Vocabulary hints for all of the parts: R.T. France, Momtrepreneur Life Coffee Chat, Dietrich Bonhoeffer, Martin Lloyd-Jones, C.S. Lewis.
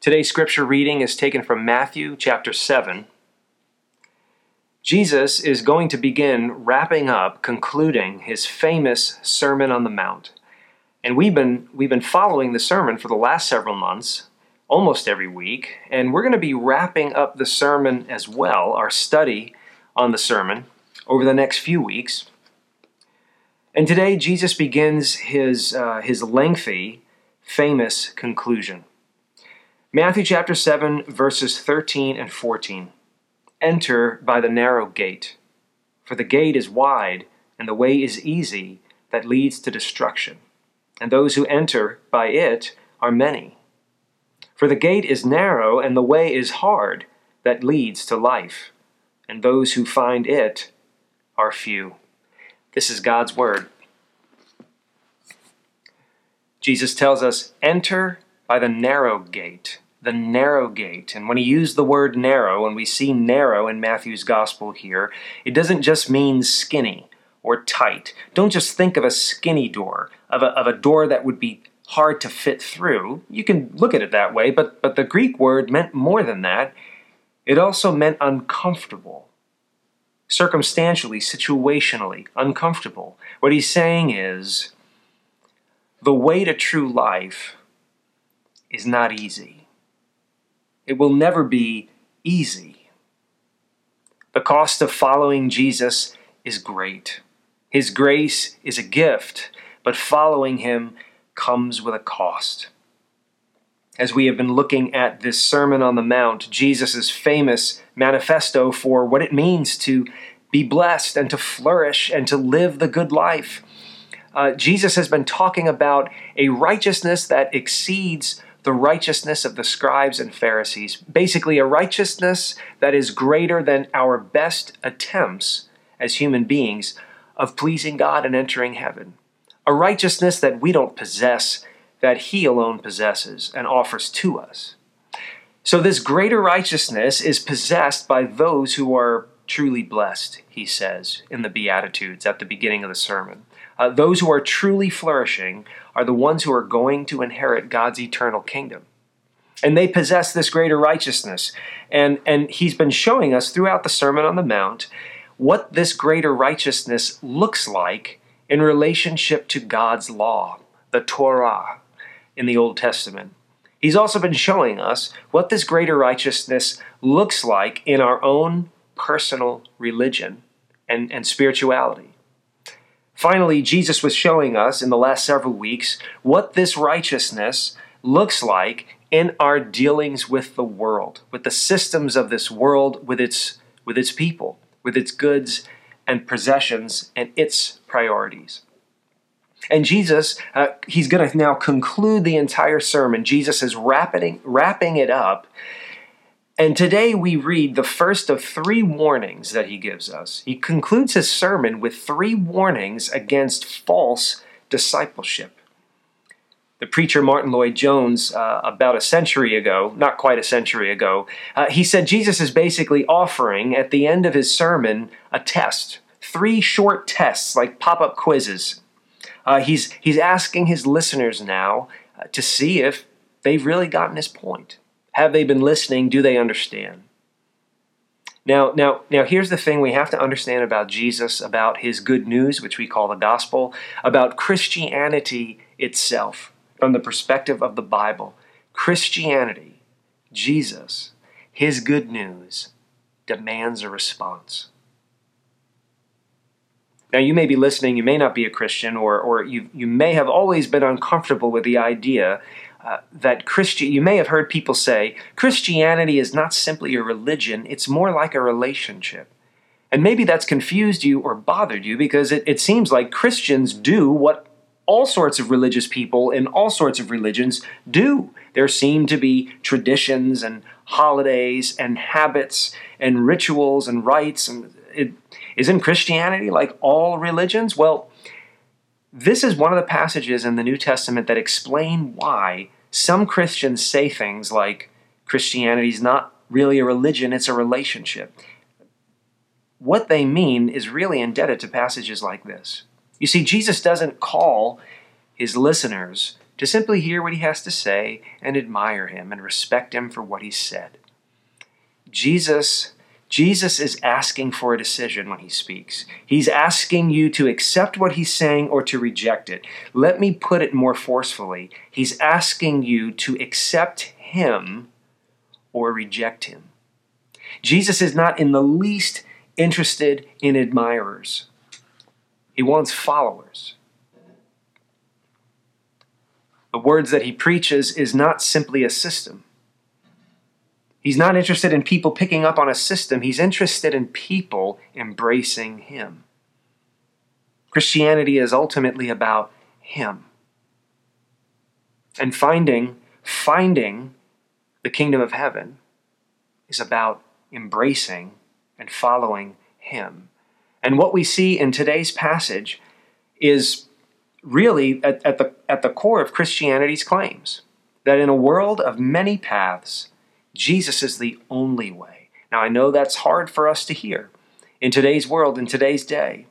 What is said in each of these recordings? Today's scripture reading is taken from Matthew chapter 7. Jesus is going to begin wrapping up, concluding his famous Sermon on the Mount. And we've been following the sermon for the last several months, almost every week, and we're going to be wrapping up the sermon as well, our study on the sermon, over the next few weeks. And today, Jesus begins his lengthy, famous conclusion. Matthew chapter 7, verses 13 and 14. Enter by the narrow gate, for the gate is wide, and the way is easy that leads to destruction. And those who enter by it are many. For the gate is narrow, and the way is hard that leads to life. And those who find it are few. This is God's word. Jesus tells us, enter by the narrow gate. The narrow gate. And when he used the word narrow, and we see narrow in Matthew's gospel here, it doesn't just mean skinny or tight. Don't just think of a skinny door, of a door that would be hard to fit through. You can look at it that way, but the Greek word meant more than that. It also meant uncomfortable, circumstantially, situationally, uncomfortable. What he's saying is, the way to true life is not easy. It will never be easy. The cost of following Jesus is great. His grace is a gift, but following him comes with a cost. As we have been looking at this Sermon on the Mount, Jesus' famous manifesto for what it means to be blessed and to flourish and to live the good life, Jesus has been talking about a righteousness that exceeds the righteousness of the scribes and Pharisees, basically a righteousness that is greater than our best attempts as human beings of pleasing God and entering heaven. A righteousness that we don't possess, that he alone possesses and offers to us. So this greater righteousness is possessed by those who are truly blessed, he says in the Beatitudes at the beginning of the sermon. Those who are truly flourishing are the ones who are going to inherit God's eternal kingdom. And they possess this greater righteousness. And he's been showing us throughout the Sermon on the Mount what this greater righteousness looks like in relationship to God's law, the Torah, in the Old Testament. He's also been showing us what this greater righteousness looks like in our own personal religion and spirituality. Finally, Jesus was showing us in the last several weeks what this righteousness looks like in our dealings with the world, with the systems of this world, with its people, with its goods and possessions and its priorities. And Jesus, he's going to now conclude the entire sermon. Jesus is wrapping it up. And today we read the first of three warnings that he gives us. He concludes his sermon with three warnings against false discipleship. The preacher Martin Lloyd-Jones, about a century ago, not quite a century ago, he said Jesus is basically offering, at the end of his sermon, a test. Three short tests, like pop-up quizzes. He's asking his listeners now to see if they've really gotten his point. Have they been listening? Do they understand? Now, here's the thing we have to understand about Jesus, about his good news, which we call the gospel, about Christianity itself, from the perspective of the Bible. Christianity, Jesus, his good news, demands a response. Now, you may be listening, you may not be a Christian, or you may have always been uncomfortable with the idea that you may have heard people say, Christianity is not simply a religion, it's more like a relationship. And maybe that's confused you or bothered you because it seems like Christians do what all sorts of religious people in all sorts of religions do. There seem to be traditions and holidays and habits and rituals and rites and isn't Christianity like all religions? Well, this is one of the passages in the New Testament that explain why some Christians say things like, Christianity is not really a religion, it's a relationship. What they mean is really indebted to passages like this. You see, Jesus doesn't call his listeners to simply hear what he has to say and admire him and respect him for what he said. Jesus is asking for a decision when he speaks. He's asking you to accept what he's saying or to reject it. Let me put it more forcefully. He's asking you to accept him or reject him. Jesus is not in the least interested in admirers. He wants followers. The words that he preaches is not simply a system. He's not interested in people picking up on a system. He's interested in people embracing him. Christianity is ultimately about him. And finding the kingdom of heaven is about embracing and following him. And what we see in today's passage is really at the core of Christianity's claims, that in a world of many paths, Jesus is the only way. Now, I know that's hard for us to hear in today's world, in today's day.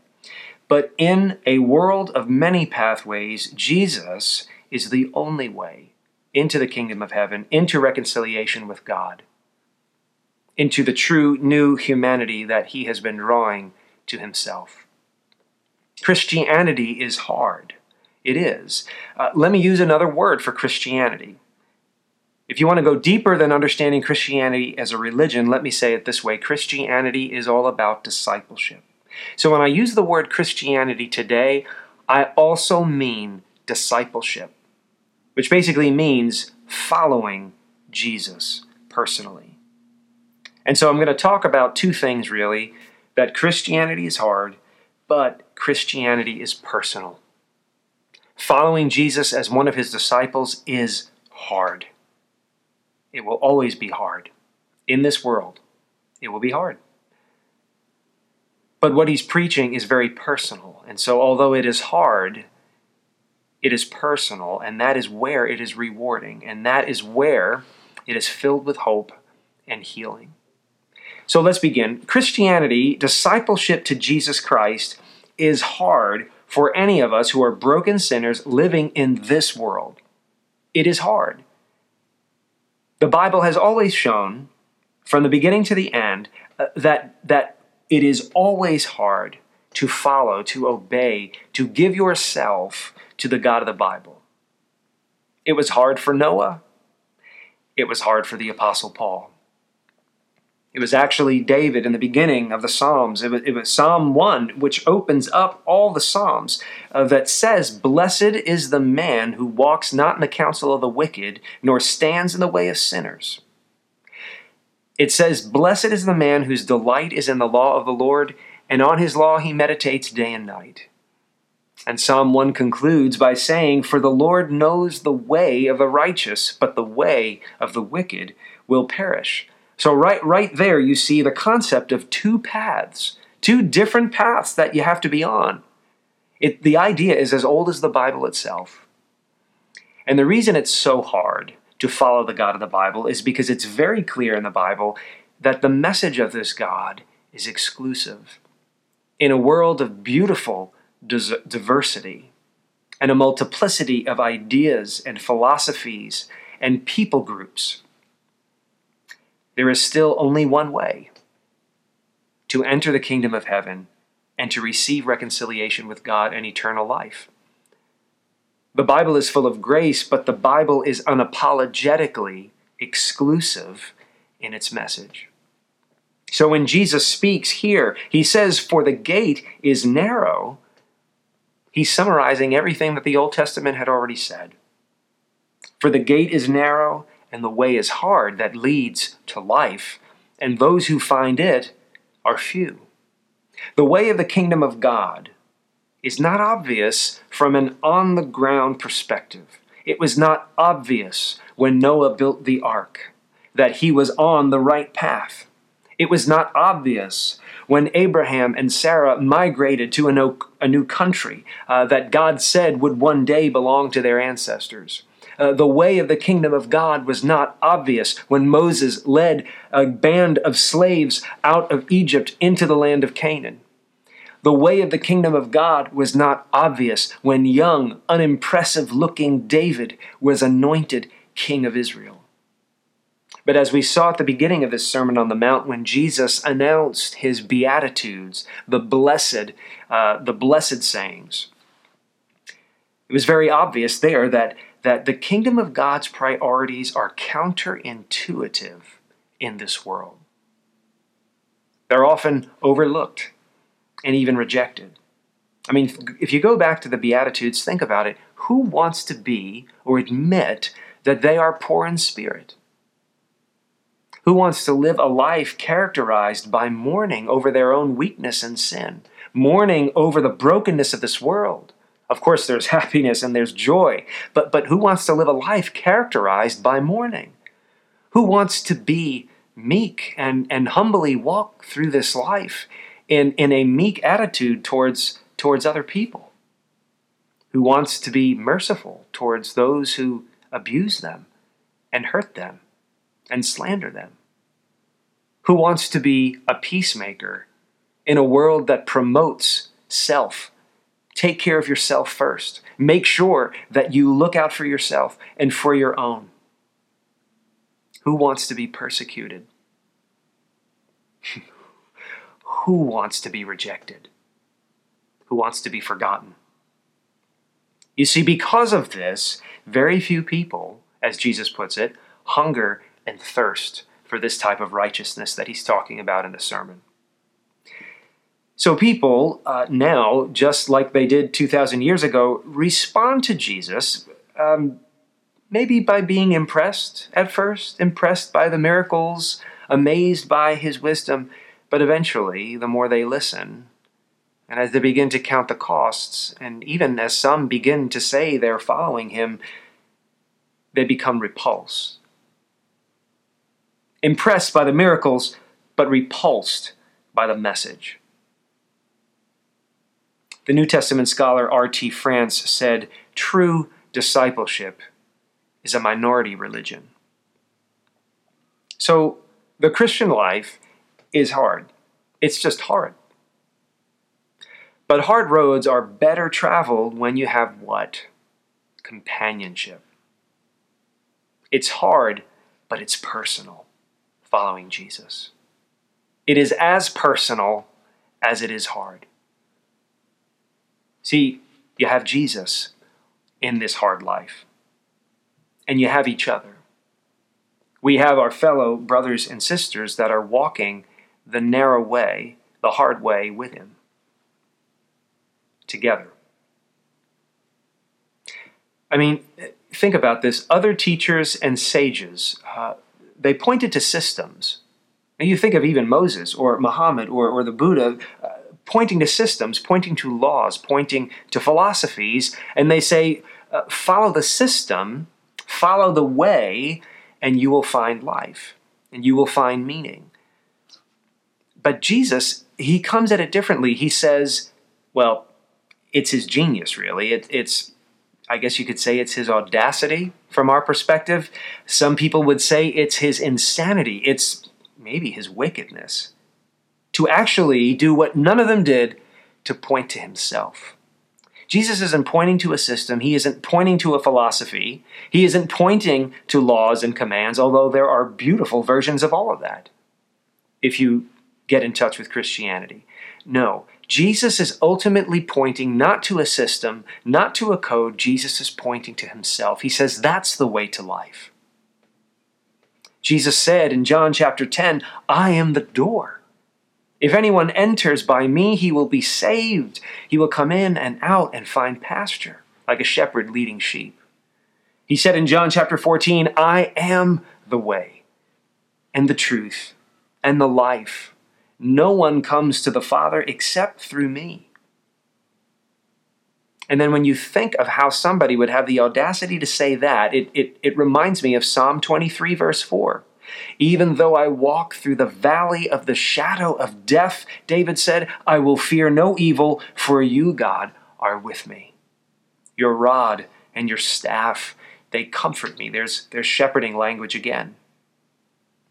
But in a world of many pathways, Jesus is the only way into the kingdom of heaven, into reconciliation with God, into the true new humanity that he has been drawing to himself. Christianity is hard. It is. Let me use another word for Christianity. If you want to go deeper than understanding Christianity as a religion, let me say it this way. Christianity is all about discipleship. So when I use the word Christianity today, I also mean discipleship, which basically means following Jesus personally. And so I'm going to talk about two things, really, that Christianity is hard, but Christianity is personal. Following Jesus as one of his disciples is hard. It will always be hard. In this world, it will be hard. But what he's preaching is very personal. And so although it is hard, it is personal. And that is where it is rewarding. And that is where it is filled with hope and healing. So let's begin. Christianity, discipleship to Jesus Christ, is hard for any of us who are broken sinners living in this world. It is hard. The Bible has always shown, from the beginning to the end, that it is always hard to follow, to obey, to give yourself to the God of the Bible. It was hard for Noah. It was hard for the Apostle Paul. It was actually David in the beginning of the Psalms. It was Psalm 1, which opens up all the Psalms, that says, "Blessed is the man who walks not in the counsel of the wicked, nor stands in the way of sinners." It says, "Blessed is the man whose delight is in the law of the Lord, and on his law he meditates day and night." And Psalm 1 concludes by saying, "For the Lord knows the way of the righteous, but the way of the wicked will perish." So right there you see the concept of two paths, two different paths that you have to be on. The idea is as old as the Bible itself. And the reason it's so hard to follow the God of the Bible is because it's very clear in the Bible that the message of this God is exclusive. In a world of beautiful diversity and a multiplicity of ideas and philosophies and people groups, there is still only one way to enter the kingdom of heaven and to receive reconciliation with God and eternal life. The Bible is full of grace, but the Bible is unapologetically exclusive in its message. So when Jesus speaks here, he says, "For the gate is narrow," he's summarizing everything that the Old Testament had already said. For the gate is narrow, and the way is hard that leads to life, and those who find it are few. The way of the kingdom of God is not obvious from an on-the-ground perspective. It was not obvious when Noah built the ark that he was on the right path. It was not obvious when Abraham and Sarah migrated to a new country that God said would one day belong to their ancestors. The way of the kingdom of God was not obvious when Moses led a band of slaves out of Egypt into the land of Canaan. The way of the kingdom of God was not obvious when young, unimpressive-looking David was anointed king of Israel. But as we saw at the beginning of this Sermon on the Mount, when Jesus announced his Beatitudes, the blessed sayings, it was very obvious there that the kingdom of God's priorities are counterintuitive in this world. They're often overlooked and even rejected. I mean, if you go back to the Beatitudes, think about it. Who wants to be or admit that they are poor in spirit? Who wants to live a life characterized by mourning over their own weakness and sin, mourning over the brokenness of this world? Of course, there's happiness and there's joy, but who wants to live a life characterized by mourning? Who wants to be meek and humbly walk through this life in a meek attitude towards other people? Who wants to be merciful towards those who abuse them and hurt them and slander them? Who wants to be a peacemaker in a world that promotes self? Take care of yourself first. Make sure that you look out for yourself and for your own. Who wants to be persecuted? Who wants to be rejected? Who wants to be forgotten? You see, because of this, very few people, as Jesus puts it, hunger and thirst for this type of righteousness that he's talking about in the sermon. So people now, just like they did 2,000 years ago, respond to Jesus, maybe by being impressed at first, impressed by the miracles, amazed by his wisdom, but eventually, the more they listen, and as they begin to count the costs, and even as some begin to say they're following him, they become repulsed. Impressed by the miracles, but repulsed by the message. The New Testament scholar R.T. France said, "True discipleship is a minority religion." So the Christian life is hard. It's just hard. But hard roads are better traveled when you have what? Companionship. It's hard, but it's personal, following Jesus. It is as personal as it is hard. See, you have Jesus in this hard life, and you have each other. We have our fellow brothers and sisters that are walking the narrow way, the hard way with him, together. I mean, think about this. Other teachers and sages, they pointed to systems. Now, you think of even Moses or Muhammad or the Buddha, pointing to systems, pointing to laws, pointing to philosophies, and they say, follow the system, follow the way, and you will find life, and you will find meaning. But Jesus, he comes at it differently. He says, well, it's his genius, really. It's, I guess you could say it's his audacity from our perspective. Some people would say it's his insanity. It's maybe his wickedness, to actually do what none of them did, to point to himself. Jesus isn't pointing to a system. He isn't pointing to a philosophy. He isn't pointing to laws and commands, although there are beautiful versions of all of that, if you get in touch with Christianity. No, Jesus is ultimately pointing not to a system, not to a code. Jesus is pointing to himself. He says that's the way to life. Jesus said in John chapter 10, "I am the door. If anyone enters by me, he will be saved. He will come in and out and find pasture, like a shepherd leading sheep." He said in John chapter 14, "I am the way and the truth and the life. No one comes to the Father except through me." And then when you think of how somebody would have the audacity to say that, it reminds me of Psalm 23, verse 4. "Even though I walk through the valley of the shadow of death," David said, "I will fear no evil, for you, God, are with me. Your rod and your staff, they comfort me." There's shepherding language again.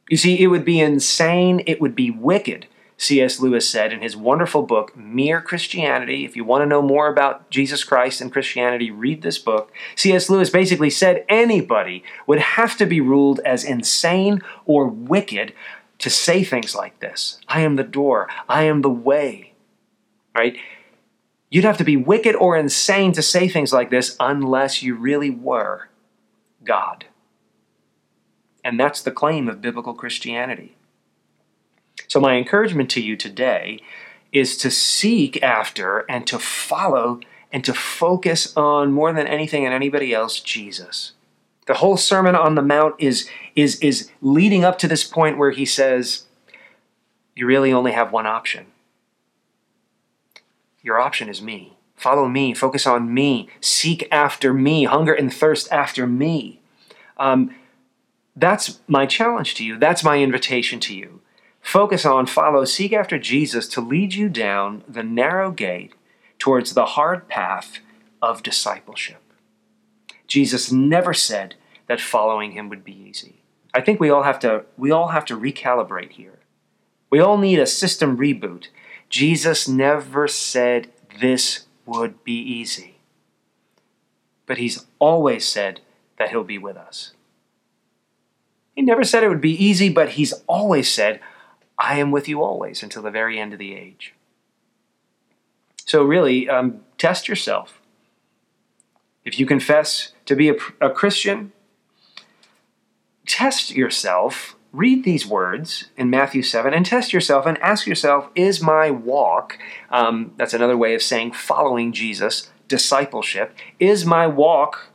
You see, it would be insane, it would be wicked C.S. Lewis said in his wonderful book, Mere Christianity. If you want to know more about Jesus Christ and Christianity, read this book. C.S. Lewis basically said anybody would have to be ruled as insane or wicked to say things like this. I am the door. I am the way. Right? You'd have to be wicked or insane to say things like this unless you really were God. And that's the claim of biblical Christianity. So my encouragement to you today is to seek after and to follow and to focus on, more than anything and anybody else, Jesus. The whole Sermon on the Mount is leading up to this point where he says, you really only have one option. Your option is me. Follow me. Focus on me. Seek after me. Hunger and thirst after me. That's my challenge to you. That's my invitation to you. Focus on, follow, seek after Jesus to lead you down the narrow gate towards the hard path of discipleship. Jesus never said that following him would be easy. I think we all have to recalibrate here. We all need a system reboot. Jesus never said this would be easy. But he's always said that he'll be with us. He never said it would be easy, but he's always said, I am with you always until the very end of the age. So really, test yourself. If you confess to be a Christian, test yourself. Read these words in Matthew 7 and test yourself and ask yourself, is my walk, that's another way of saying following Jesus, discipleship, is my walk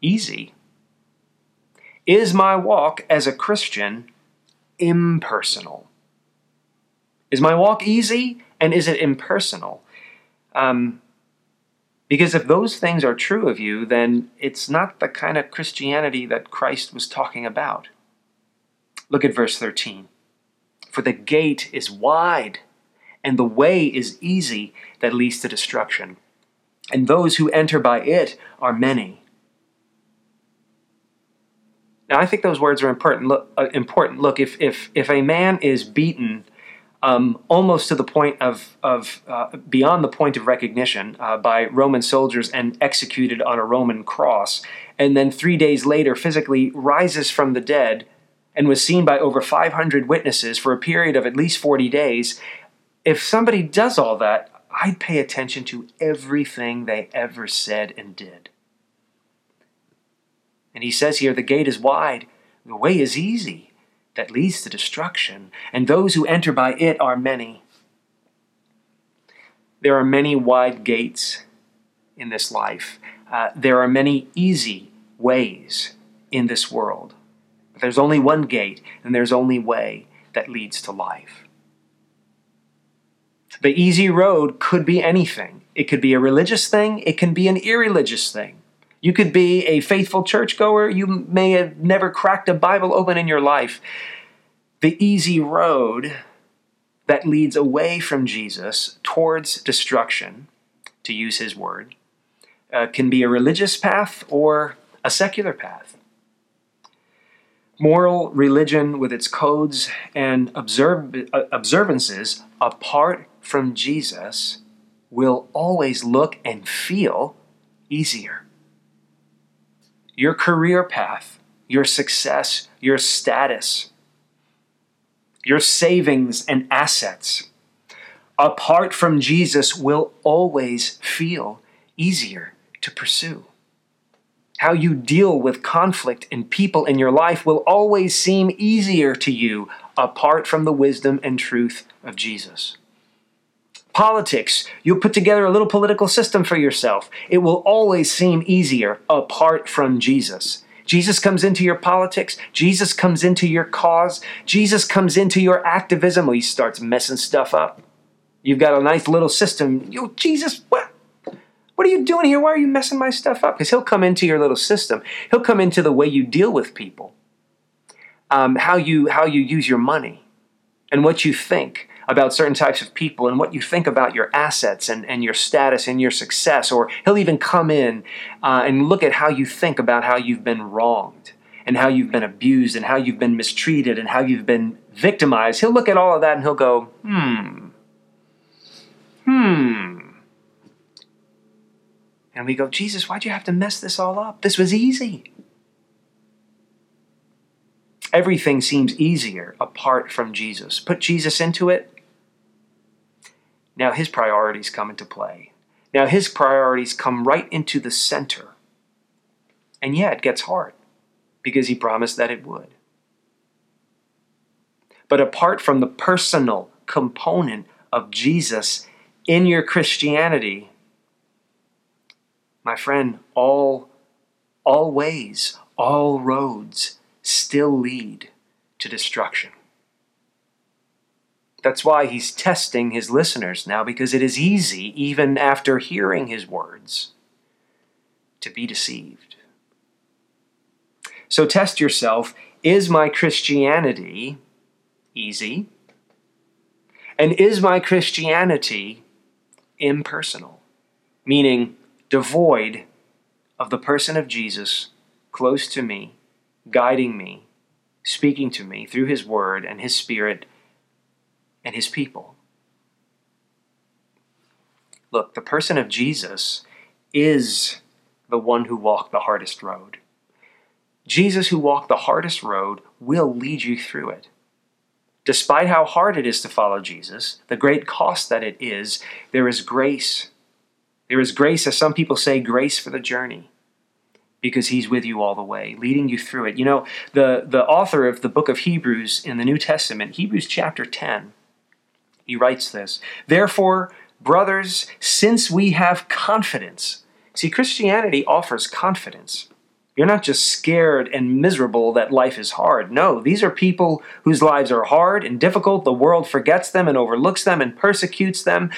easy? Is my walk as a Christian impersonal? Is my walk easy and is it impersonal? Because if those things are true of you, then it's not the kind of Christianity that Christ was talking about. Look at verse 13. For the gate is wide, and the way is easy that leads to destruction, and those who enter by it are many. Now, I think those words are important. Look, if a man is beaten almost to the point of beyond the point of recognition by Roman soldiers and executed on a Roman cross, and then 3 days later physically rises from the dead, and was seen by over 500 witnesses for a period of at least 40 days, if somebody does all that, I'd pay attention to everything they ever said and did. And he says here, the gate is wide, the way is easy, that leads to destruction, and those who enter by it are many. There are many wide gates in this life. There are many easy ways in this world. There's only one gate, and there's only way that leads to life. The easy road could be anything. It could be a religious thing. It can be an irreligious thing. You could be a faithful churchgoer. You may have never cracked a Bible open in your life. The easy road that leads away from Jesus towards destruction, to use his word, can be a religious path or a secular path. Moral religion with its codes and observances apart from Jesus will always look and feel easier. Your career path, your success, your status, your savings and assets, apart from Jesus will always feel easier to pursue. How you deal with conflict and people in your life will always seem easier to you apart from the wisdom and truth of Jesus. Politics, you'll put together a little political system for yourself. It will always seem easier apart from Jesus. Jesus comes into your politics. Jesus comes into your cause. Jesus comes into your activism. Well, he starts messing stuff up. You've got a nice little system. Yo, Jesus, what are you doing here? Why are you messing my stuff up? Because he'll come into your little system. He'll come into the way you deal with people, how you use your money, and what you think about certain types of people, and what you think about your assets and your status and your success. Or he'll even come in and look at how you think about how you've been wronged and how you've been abused and how you've been mistreated and how you've been victimized, he'll look at all of that and he'll go, And we go, Jesus, why'd you have to mess this all up? This was easy. Everything seems easier apart from Jesus. Put Jesus into it. Now his priorities come into play. Now his priorities come right into the center. And yeah, it gets hard because he promised that it would. But apart from the personal component of Jesus in your Christianity, my friend, all ways, all roads still lead to destruction. That's why he's testing his listeners now, because it is easy, even after hearing his words, to be deceived. So test yourself. Is my Christianity easy? And is my Christianity impersonal? Meaning, devoid of the person of Jesus close to me, guiding me, speaking to me through his word and his spirit and his people. Look, the person of Jesus is the one who walked the hardest road. Jesus, who walked the hardest road, will lead you through it. Despite how hard it is to follow Jesus, the great cost that it is, there is grace. There is grace, as some people say, grace for the journey, because he's with you all the way, leading you through it. You know, the author of the book of Hebrews in the New Testament, Hebrews chapter 10, he writes this, "Therefore, brothers, since we have confidence." See, Christianity offers confidence. You're not just scared and miserable that life is hard. No, these are people whose lives are hard and difficult. The world forgets them and overlooks them and persecutes them,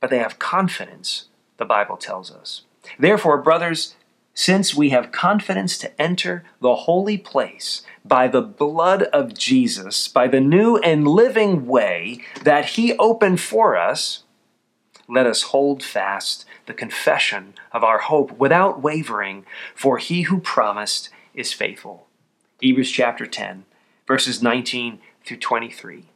but they have confidence, the Bible tells us. "Therefore, brothers, since we have confidence to enter the holy place by the blood of Jesus, by the new and living way that he opened for us, let us hold fast the confession of our hope without wavering, for he who promised is faithful." Hebrews chapter 10, verses 19 through 23.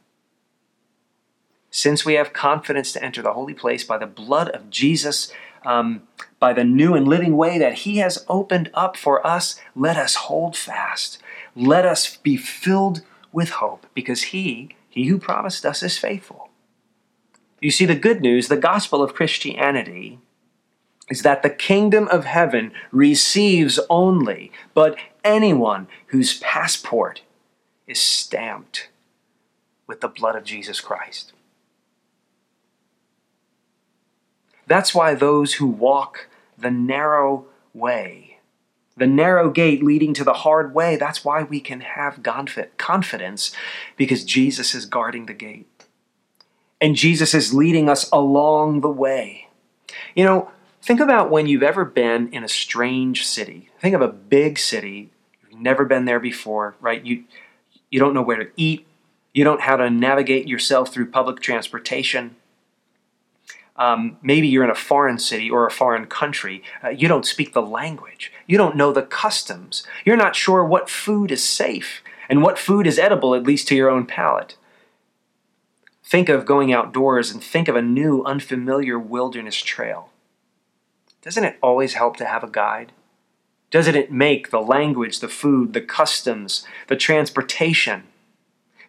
Since we have confidence to enter the holy place by the blood of Jesus, by the new and living way that he has opened up for us, let us hold fast. Let us be filled with hope, because he who promised us is faithful. You see, the good news, the gospel of Christianity, is that the kingdom of heaven receives only, but anyone whose passport is stamped with the blood of Jesus Christ. That's why those who walk the narrow way, the narrow gate leading to the hard way, that's why we can have confidence, because Jesus is guarding the gate. And Jesus is leading us along the way. You know, think about when you've ever been in a strange city. Think of a big city. You've never been there before, right? You don't know where to eat. You don't know how to navigate yourself through public transportation. Maybe you're in a foreign city or a foreign country. You don't speak the language. You don't know the customs. You're not sure what food is safe and what food is edible, at least to your own palate. Think of going outdoors and think of a new, unfamiliar wilderness trail. Doesn't it always help to have a guide? Doesn't it make the language, the food, the customs, the transportation,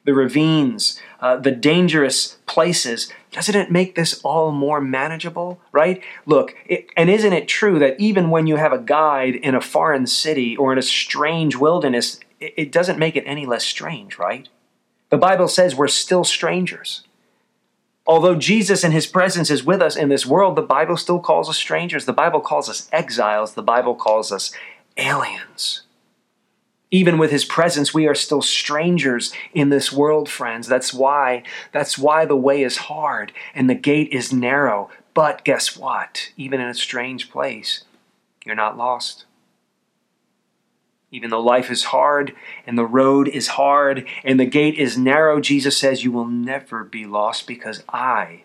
the ravines, the dangerous places, doesn't it make this all more manageable, right? Look, and isn't it true that even when you have a guide in a foreign city or in a strange wilderness, it doesn't make it any less strange, right? The Bible says we're still strangers. Although Jesus and his presence is with us in this world, the Bible still calls us strangers. The Bible calls us exiles. The Bible calls us aliens. Even with his presence, we are still strangers in this world, friends. That's why the way is hard and the gate is narrow. But guess what? Even in a strange place, you're not lost. Even though life is hard and the road is hard and the gate is narrow, Jesus says you will never be lost because I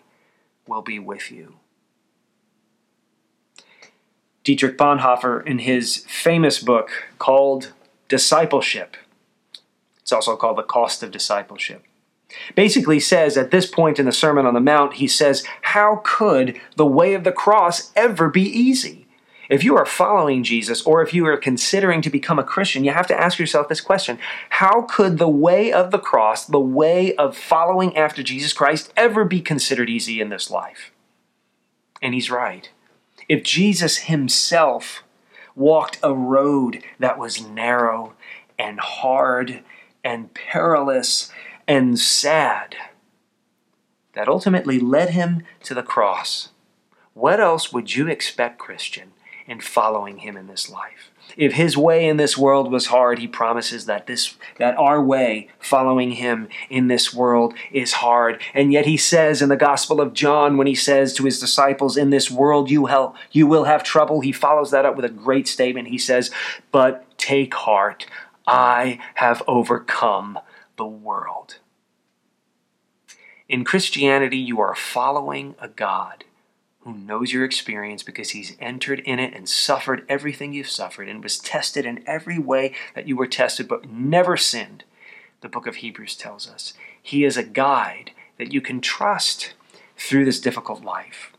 will be with you. Dietrich Bonhoeffer, in his famous book called discipleship. It's also called the cost of discipleship. Basically says, at this point in the Sermon on the Mount, he says, how could the way of the cross ever be easy? If you are following Jesus, or if you are considering to become a Christian, you have to ask yourself this question. How could the way of the cross, the way of following after Jesus Christ, ever be considered easy in this life? And he's right. If Jesus himself walked a road that was narrow and hard and perilous and sad, that ultimately led him to the cross, what else would you expect, Christian, in following him in this life? If his way in this world was hard, he promises that our way following him in this world is hard. And yet he says in the Gospel of John, when he says to his disciples, in this world you will have trouble, he follows that up with a great statement. He says, but take heart, I have overcome the world. In Christianity, you are following a God who knows your experience because he's entered in it and suffered everything you've suffered and was tested in every way that you were tested but never sinned, the book of Hebrews tells us. He is a guide that you can trust through this difficult life.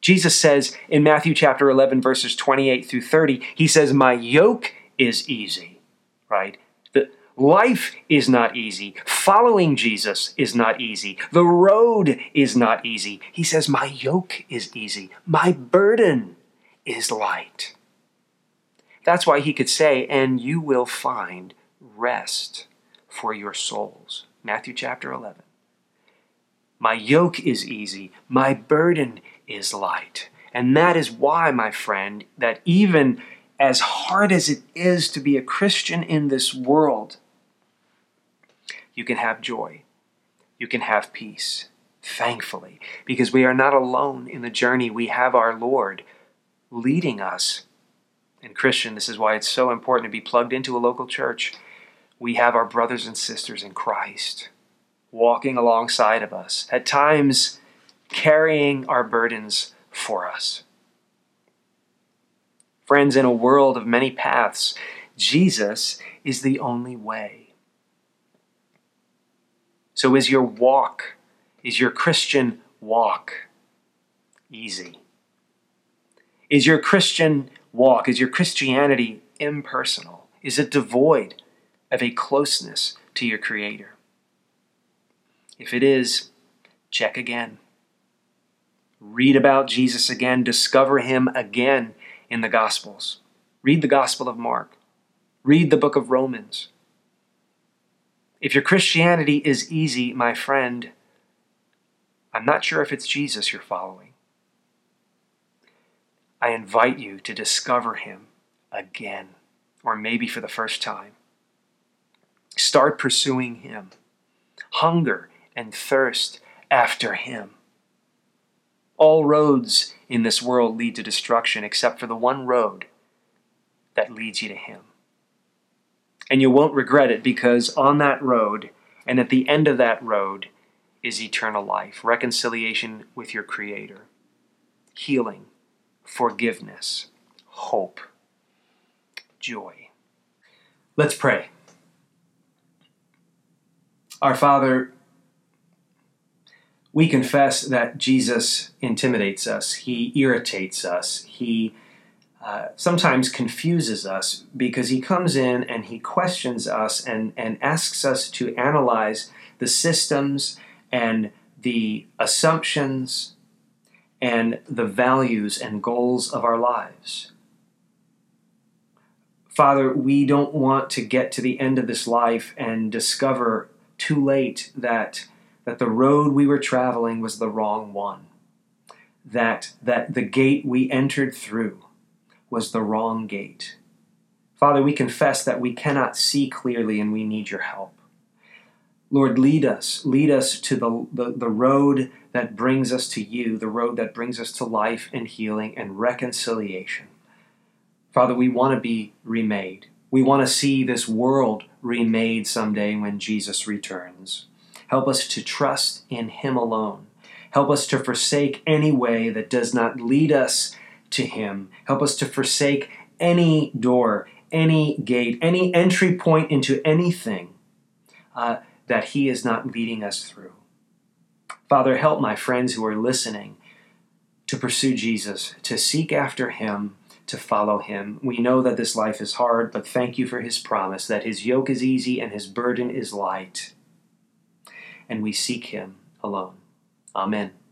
Jesus says in Matthew chapter 11, verses 28 through 30, he says, my yoke is easy, right? Life is not easy. Following Jesus is not easy. The road is not easy. He says, my yoke is easy. My burden is light. That's why he could say, and you will find rest for your souls. Matthew chapter 11. My yoke is easy. My burden is light. And that is why, my friend, that even as hard as it is to be a Christian in this world, you can have joy. You can have peace, thankfully, because we are not alone in the journey. We have our Lord leading us. And Christian, this is why it's so important to be plugged into a local church. We have our brothers and sisters in Christ walking alongside of us, at times carrying our burdens for us. Friends, in a world of many paths, Jesus is the only way. So is your Christian walk easy? Is your Christianity impersonal? Is it devoid of a closeness to your Creator? If it is, check again. Read about Jesus again. Discover him again in the Gospels. Read the Gospel of Mark. Read the book of Romans. If your Christianity is easy, my friend, I'm not sure if it's Jesus you're following. I invite you to discover him again, or maybe for the first time. Start pursuing him. Hunger and thirst after him. All roads in this world lead to destruction, except for the one road that leads you to him. And you won't regret it, because on that road and at the end of that road is eternal life, reconciliation with your Creator, healing, forgiveness, hope, joy. Let's pray. Our Father, we confess that Jesus intimidates us. He irritates us. He sometimes confuses us, because he comes in and he questions us and asks us to analyze the systems and the assumptions and the values and goals of our lives. Father, we don't want to get to the end of this life and discover too late that the road we were traveling was the wrong one, that the gate we entered through was the wrong gate. Father, we confess that we cannot see clearly and we need your help. Lord, lead us to the road that brings us to you, the road that brings us to life and healing and reconciliation. Father, we want to be remade. We want to see this world remade someday when Jesus returns. Help us to trust in him alone. Help us to forsake any way that does not lead us to him. Help us to forsake any door, any gate, any entry point into anything that he is not leading us through. Father, help my friends who are listening to pursue Jesus, to seek after him, to follow him. We know that this life is hard, but thank you for his promise that his yoke is easy and his burden is light. And we seek him alone. Amen.